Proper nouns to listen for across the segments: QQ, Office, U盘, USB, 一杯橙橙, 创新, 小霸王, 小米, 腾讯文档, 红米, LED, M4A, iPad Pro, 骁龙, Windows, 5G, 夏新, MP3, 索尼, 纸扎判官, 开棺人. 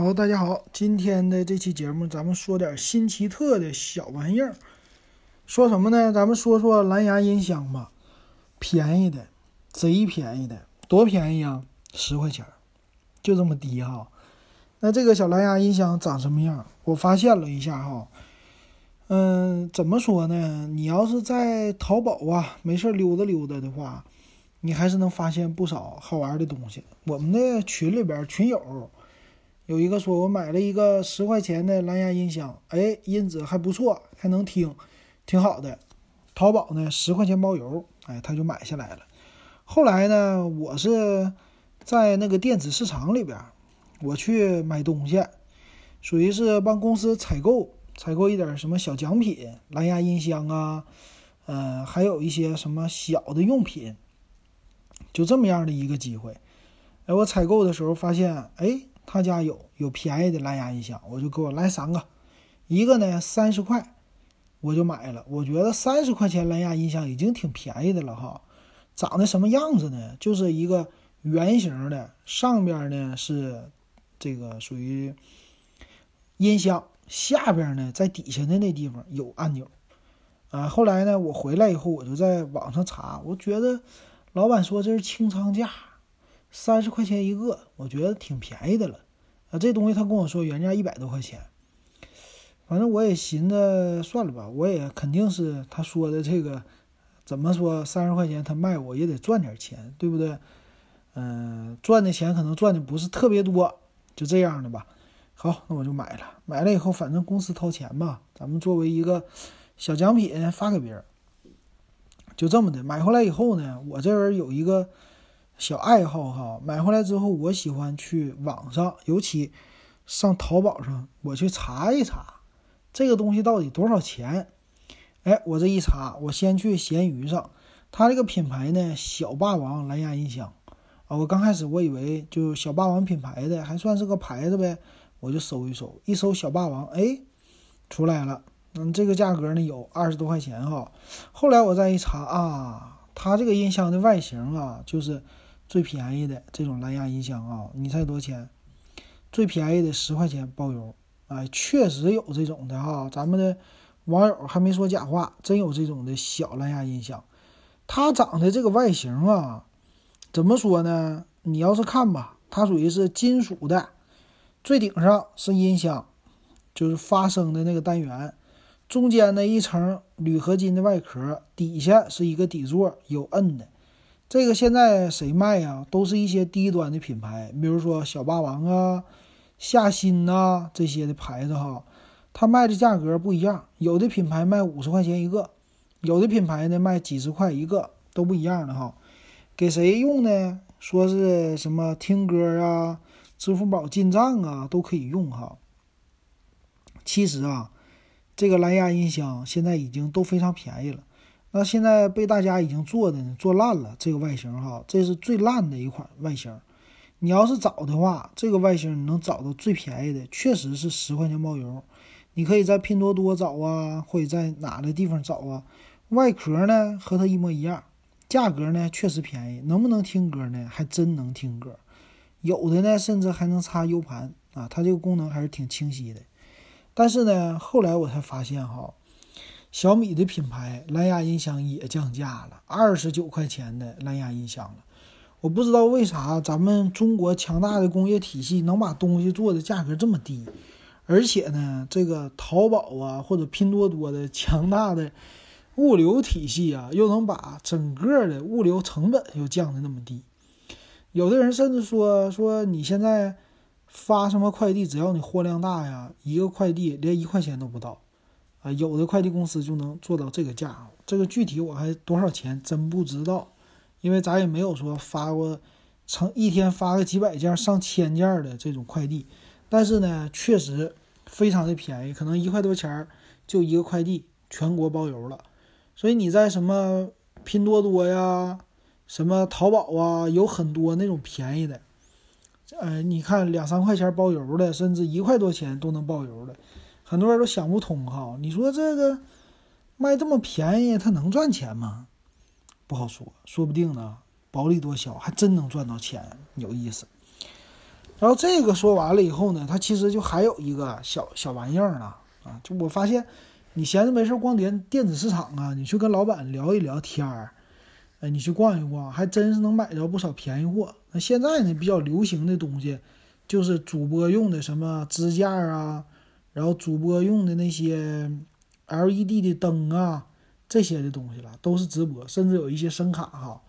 好，大家好，今天的这期节目咱们说点新奇特的小玩意儿。说什么呢？咱们说说蓝牙音箱吧，便宜的，贼便宜的，多便宜啊，10块钱，就这么低哈。那这个小蓝牙音箱长什么样？我发现了一下哈，怎么说呢？你要是在淘宝啊，没事溜达溜达的话，你还是能发现不少好玩的东西。我们的群里边群友有一个说，我买了一个10块钱的蓝牙音箱，哎，音质还不错，还能听，挺好的。淘宝呢10块钱包邮，哎，他就买下来了。后来呢，我是在那个电子市场里边，我去买东西，属于是帮公司采购一点什么小奖品，蓝牙音箱啊，还有一些什么小的用品，就这么样的一个机会。哎，我采购的时候发现，哎，他家有便宜的蓝牙音箱，我就给我来3个，一个呢30块，我就买了。我觉得30块钱蓝牙音箱已经挺便宜的了哈。长得什么样子呢？就是一个圆形的，上边呢是这个属于音箱，下边呢在底下的那地方有按钮啊。后来呢，我回来以后我就在网上查，我觉得老板说这是清仓价。30块钱一个，我觉得挺便宜的了啊！这东西他跟我说原价100多块钱，反正我也寻思算了吧，我也肯定是他说的这个，怎么说30块钱他卖我也得赚点钱，对不对？赚的钱可能赚的不是特别多，就这样的吧。好，那我就买了，买了以后反正公司掏钱嘛，咱们作为一个小奖品发给别人，就这么的。买回来以后呢，我这人有一个小爱好哈，买回来之后我喜欢去网上，尤其上淘宝上，我去查一查这个东西到底多少钱。哎，我这一查，我先去闲鱼上，它这个品牌呢小霸王蓝牙音箱啊，我刚开始我以为就小霸王品牌的还算是个牌子呗，我就搜一搜，一搜小霸王，哎，出来了。这个价格呢有20多块钱哈。后来我再一查啊，它这个音箱的外形啊，就是最便宜的这种蓝牙音箱啊，你猜多少钱？最便宜的10块钱包邮啊，确实有这种的哈，咱们的网友还没说假话，真有这种的小蓝牙音箱。它长得这个外形啊，怎么说呢？你要是看吧，它属于是金属的，最顶上是音箱，就是发声的那个单元，中间呢一层铝合金的外壳，底下是一个底座，有摁的。这个现在谁卖呀？都是一些低端的品牌，比如说小霸王啊、夏新呐这些的牌子哈，它卖的价格不一样，有的品牌卖50块钱一个，有的品牌呢卖几十块一个，都不一样的哈。给谁用呢？说是什么听歌啊、支付宝进账啊都可以用哈。其实啊，这个蓝牙音箱现在已经都非常便宜了。那现在被大家已经做烂了这个外形哈，这是最烂的一款外形。你要是找的话，这个外形你能找到最便宜的，确实是10块钱包邮。你可以在拼多多找啊，或者在哪个地方找啊。外壳呢和它一模一样，价格呢确实便宜。能不能听歌呢？还真能听歌，有的呢甚至还能插 U 盘啊，它这个功能还是挺清晰的。但是呢，后来我才发现哈，小米的品牌蓝牙音箱也降价了，29块钱的蓝牙音箱了。我不知道为啥咱们中国强大的工业体系能把东西做的价格这么低，而且呢，这个淘宝啊或者拼多多的强大的物流体系啊，又能把整个的物流成本又降得那么低。有的人甚至说你现在发什么快递，只要你货量大呀，一个快递连1块钱都不到。啊，有的快递公司就能做到这个价，这个具体我还多少钱真不知道，因为咱也没有说发过成一天发个几百件、上千件的这种快递，但是呢，确实非常的便宜，可能1块多钱就一个快递，全国包邮了。所以你在什么拼多多呀、什么淘宝啊，有很多那种便宜的，你看2-3块钱包邮的，甚至1块多钱都能包邮的。很多人都想不通哈，你说这个卖这么便宜，他能赚钱吗？不好说，说不定呢，薄利多销，还真能赚到钱，有意思。然后这个说完了以后呢，它其实就还有一个小玩意儿呢啊，就我发现你闲着没事逛电子市场啊，你去跟老板聊一聊天儿，你去逛一逛，还真是能买着不少便宜货。那现在呢比较流行的东西就是主播用的什么支架啊，然后主播用的那些 LED 的灯啊，这些的东西了，都是直播，甚至有一些声卡哈。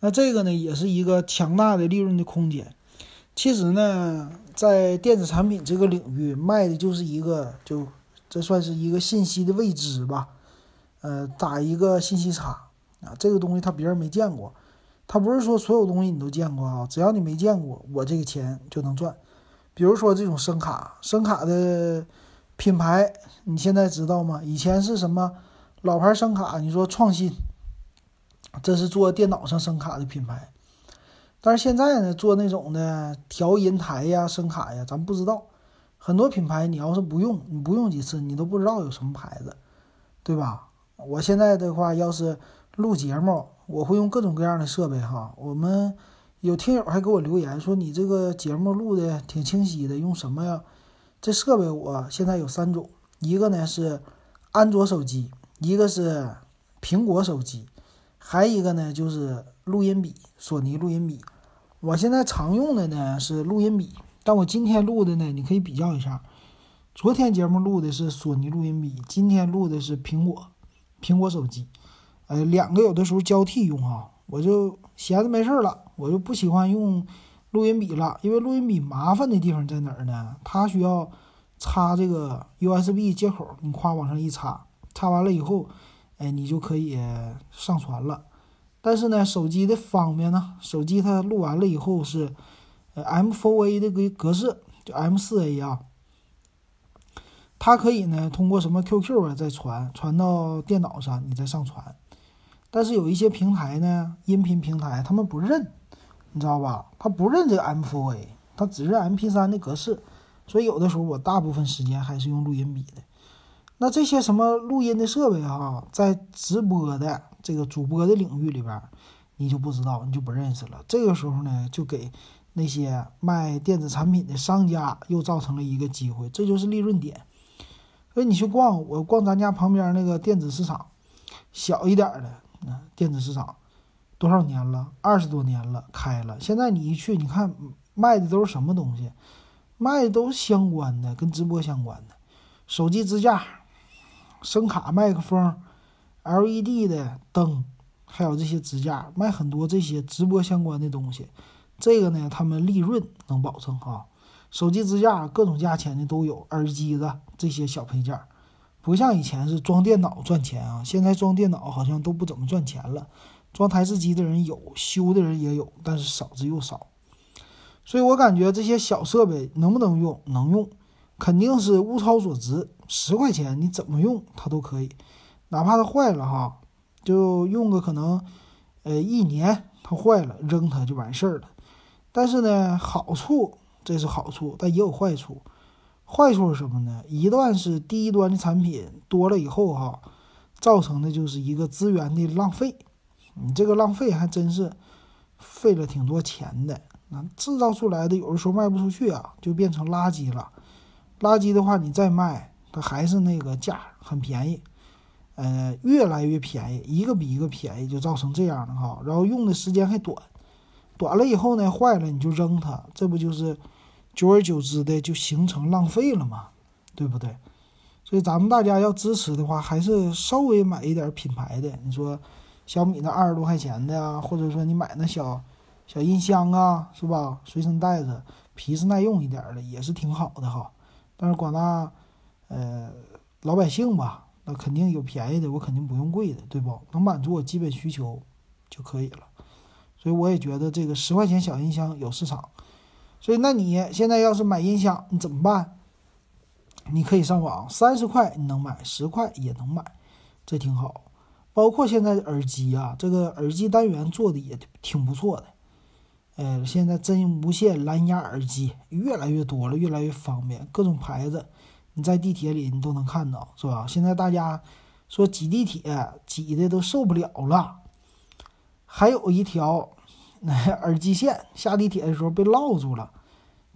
那这个呢也是一个强大的利润的空间。其实呢，在电子产品这个领域卖的就是一个，就这算是一个信息的未知吧，打一个信息差啊，这个东西他别人没见过，他不是说所有东西你都见过啊，只要你没见过，我这个钱就能赚。比如说这种声卡的品牌，你现在知道吗？以前是什么老牌声卡，你说创新，这是做电脑上声卡的品牌。但是现在呢，做那种的调音台呀、声卡呀，咱们不知道。很多品牌你要是你不用几次，你都不知道有什么牌子，对吧？我现在的话，要是录节目，我会用各种各样的设备哈。我们有听友还给我留言说，你这个节目录的挺清晰的，用什么呀？这设备我现在有三种，一个呢是安卓手机，一个是苹果手机，还一个呢就是录音笔，索尼录音笔。我现在常用的呢是录音笔，但我今天录的呢，你可以比较一下，昨天节目录的是索尼录音笔，今天录的是苹果手机，两个有的时候交替用哈。我就闲着没事了，我就不喜欢用录音笔了，因为录音笔麻烦的地方在哪儿呢？它需要插这个 USB 接口，你夸往上一插，插完了以后，你就可以上传了。但是呢，手机的方面呢，手机它录完了以后是M4A 的格式，就 M4A 啊，它可以呢通过什么 QQ 啊再传到电脑上，你再上传。但是有一些平台呢，音频平台他们不认，你知道吧？他不认这个 M4A， 他只认 MP3 的格式，所以有的时候我大部分时间还是用录音笔的。那这些什么录音的设备啊，在直播的这个主播的领域里边，你就不知道，你就不认识了。这个时候呢，就给那些卖电子产品的商家又造成了一个机会，这就是利润点。所以你去逛，我逛咱家旁边那个电子市场，小一点的电子市场多少年了，20多年了开了。现在你一去，你看卖的都是什么东西，卖的都是相关的，跟直播相关的，手机支架、声卡、麦克风、LED 的灯，还有这些支架，卖很多这些直播相关的东西。这个呢，他们利润能保证哈。手机支架各种价钱的都有，耳机的这些小配件，不像以前是装电脑赚钱啊。现在装电脑好像都不怎么赚钱了，装台式机的人有，修的人也有，但是少之又少。所以我感觉这些小设备能不能用？能用，肯定是物超所值。10块钱你怎么用它都可以，哪怕它坏了哈，就用个可能1年它坏了扔它就完事儿了。但是呢，好处这是好处，但也有坏处。坏处是什么呢？一段是低端的产品多了以后哈，造成的就是一个资源的浪费。你这个浪费还真是费了挺多钱的。那制造出来的有的时候卖不出去啊，就变成垃圾了。垃圾的话，你再卖，它还是那个价，很便宜，越来越便宜，一个比一个便宜，就造成这样的哈。然后用的时间还短了以后呢，坏了你就扔它，这不就是久而久之的就形成浪费了嘛，对不对？所以咱们大家要支持的话，还是稍微买一点品牌的。你说小米的20多块钱的啊，或者说你买那小音箱啊，是吧？随身带着，皮是耐用一点的，也是挺好的哈。但是广大老百姓吧，那肯定有便宜的，我肯定不用贵的，对不？能满足我基本需求就可以了。所以我也觉得这个10块钱小音箱有市场。所以那你现在要是买音箱你怎么办？你可以上网，30块你能买，10块也能买，这挺好。包括现在的耳机啊，这个耳机单元做的也挺不错的。现在真无线蓝牙耳机越来越多了，越来越方便，各种牌子你在地铁里你都能看到，是吧？现在大家说挤地铁挤的都受不了了。还有一条耳机线，下地铁的时候被落住了，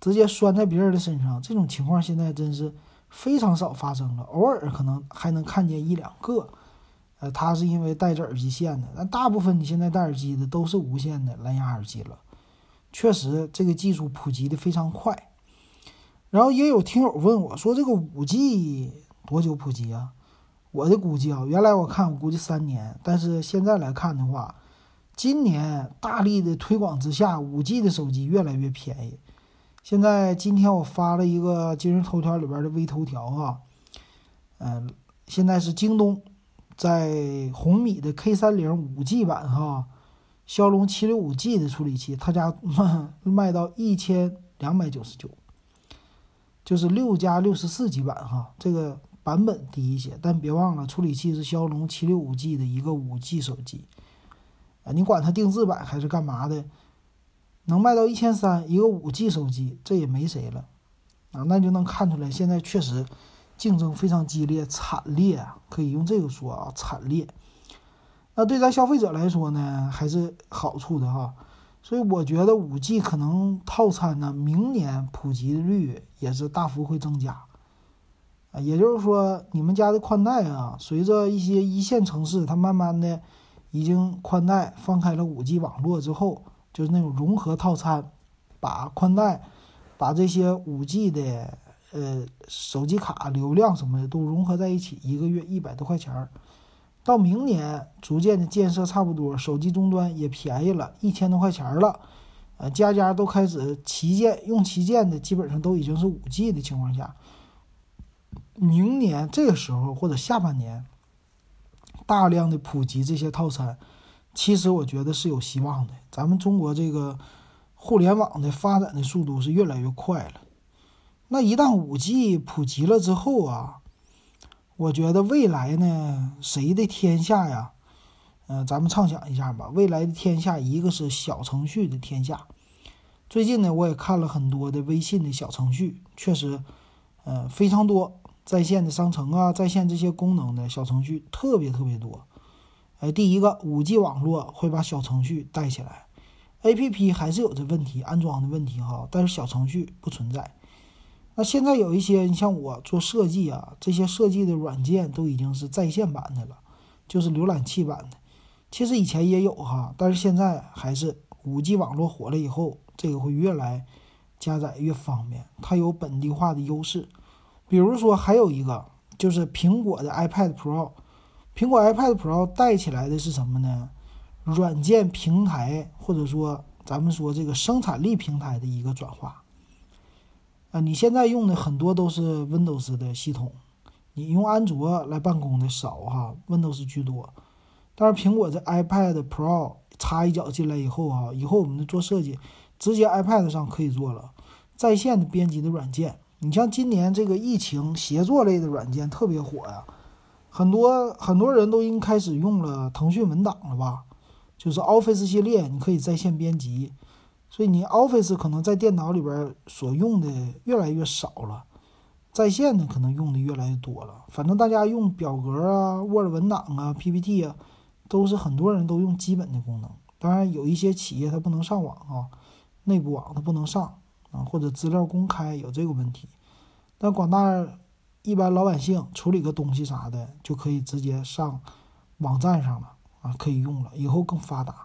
直接拴在别人的身上，这种情况现在真是非常少发生了，偶尔可能还能看见一两个。它是因为带着耳机线的，但大部分你现在戴耳机的都是无线的蓝牙耳机了。确实这个技术普及的非常快。然后也有听友问我说这个 5G 多久普及啊？我的估计啊，原来我看我估计3年，但是现在来看的话，今年大力的推广之下 5G 的手机越来越便宜。现在今天我发了一个今日头条里边的微头条啊，现在是京东在红米的 K30 5G 版哈，骁龙 765G 的处理器，他家卖到1299，就是6+64G 版哈，这个版本低一些，但别忘了处理器是骁龙 765G 的一个 5G 手机啊，你管它定制版还是干嘛的，能卖到1300，一个 5G 手机这也没谁了啊，那就能看出来现在确实。竞争非常激烈，惨烈啊，可以用这个说啊，惨烈。那对咱消费者来说呢，还是好处的哈。所以我觉得 5G 可能套餐呢，明年普及率也是大幅会增加啊。也就是说，你们家的宽带啊，随着一些一线城市，它慢慢的已经宽带放开了 5G 网络之后，就是那种融合套餐，把宽带，把这些 5G 的。手机卡流量什么的都融合在一起，一个月100多块钱，到明年逐渐的建设差不多，手机终端也便宜了1000多块钱了，家家都开始旗舰用旗舰的，基本上都已经是 5G 的情况下，明年这个时候或者下半年，大量的普及这些套餐，其实我觉得是有希望的。咱们中国这个互联网的发展的速度是越来越快了。那一旦 5G 普及了之后啊，我觉得未来呢，谁的天下呀？咱们畅想一下吧。未来的天下，一个是小程序的天下。最近呢，我也看了很多的微信的小程序，确实，非常多，在线的商城啊，在线这些功能的小程序特别多。第一个 5G 网络会把小程序带起来 ，APP 还是有这问题，安装的问题哈，但是小程序不存在。那现在有一些，你像我做设计啊，这些设计的软件都已经是在线版的了，就是浏览器版的。其实以前也有哈，但是现在还是 5G 网络火了以后，这个会越来加载越方便，它有本地化的优势。比如说还有一个就是苹果的 iPad Pro， 苹果 iPad Pro 带起来的是什么呢？软件平台或者说咱们说这个生产力平台的一个转化。你现在用的很多都是 Windows 的系统，你用安卓来办公的少哈， Windows 居多。但是苹果这 iPad Pro 插一脚进来以后哈，以后我们做设计直接 iPad 上可以做了，在线的编辑的软件，你像今年这个疫情协作类的软件特别火呀，很多人都已经开始用了腾讯文档了吧，就是 Office 系列，你可以在线编辑。所以你 Office 可能在电脑里边所用的越来越少了，在线的可能用的越来越多了。反正大家用表格啊、Word 文档啊、PPT 啊，都是很多人都用基本的功能。当然有一些企业它不能上网啊，内部网它不能上啊，或者资料公开有这个问题。但广大一般老百姓处理个东西啥的，就可以直接上网站上了啊，可以用了，以后更发达。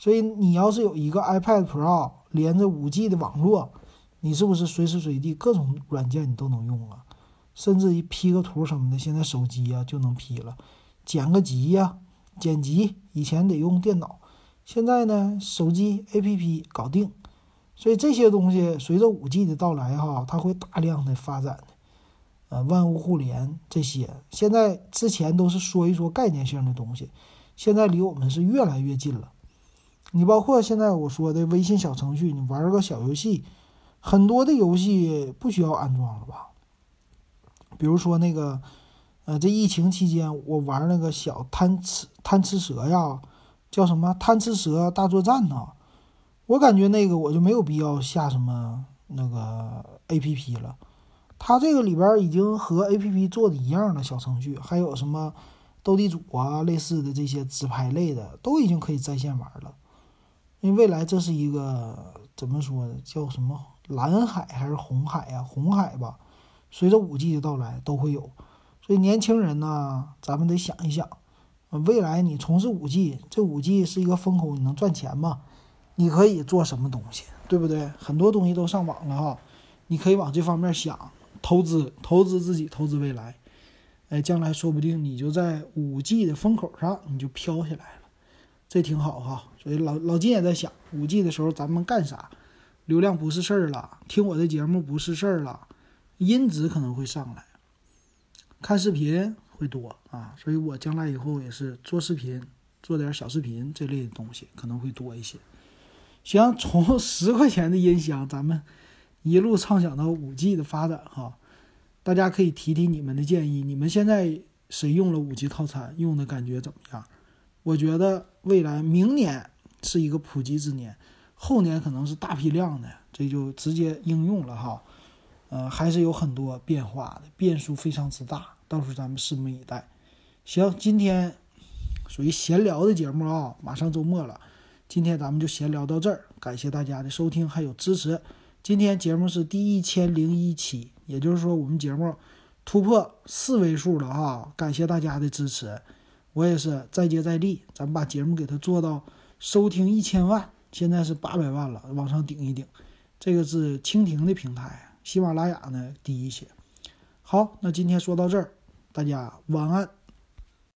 所以你要是有一个 iPad Pro 连着 5G 的网络，你是不是随时随地各种软件你都能用啊？甚至一 P 个图什么的，现在手机啊就能 P 了，剪个辑啊，剪辑以前得用电脑，现在呢手机 APP 搞定。所以这些东西随着 5G 的到来哈，它会大量的发展的，万物互联这些，现在之前都是说一说概念性的东西，现在离我们是越来越近了。你包括现在我说的微信小程序，你玩个小游戏，很多的游戏不需要安装了吧？比如说那个，这疫情期间我玩那个小贪吃蛇呀，叫什么贪吃蛇大作战呢？我感觉那个我就没有必要下什么那个 APP 了，它这个里边已经和 APP 做的一样的小程序，还有什么斗地主啊类似的这些纸牌类的，都已经可以在线玩了。因为未来这是一个怎么说的，叫什么蓝海还是红海啊？红海吧，随着5G 的到来都会有。所以年轻人呢，咱们得想一想，未来你从事5G， 这5G 是一个风口，你能赚钱吗？你可以做什么东西，对不对？很多东西都上网了哈，你可以往这方面想，投资自己，投资未来。哎，将来说不定你就在5G 的风口上，你就飘起来了，这挺好哈。所以老金也在想，5G 的时候咱们干啥？流量不是事儿了，听我的节目不是事儿了，音质可能会上来，看视频会多啊。所以我将来以后也是做视频，做点小视频这类的东西可能会多一些。行，从10块钱的音箱，咱们一路畅想到5G 的发展哈。大家可以提提你们的建议，你们现在谁用了5G 套餐，用的感觉怎么样？我觉得未来明年是一个普及之年，后年可能是大批量的，这就直接应用了哈。还是有很多变化的，变数非常之大，到时候咱们拭目以待。行，今天属于闲聊的节目啊，马上周末了，今天咱们就闲聊到这儿，感谢大家的收听还有支持。今天节目是第1001期，也就是说我们节目突破4位数了啊，感谢大家的支持。我也是再接再厉，咱们把节目给它做到收听1000万，现在是800万了，往上顶一顶。这个是蜻蜓的平台，喜马拉雅呢低一些。好，那今天说到这儿，大家晚安。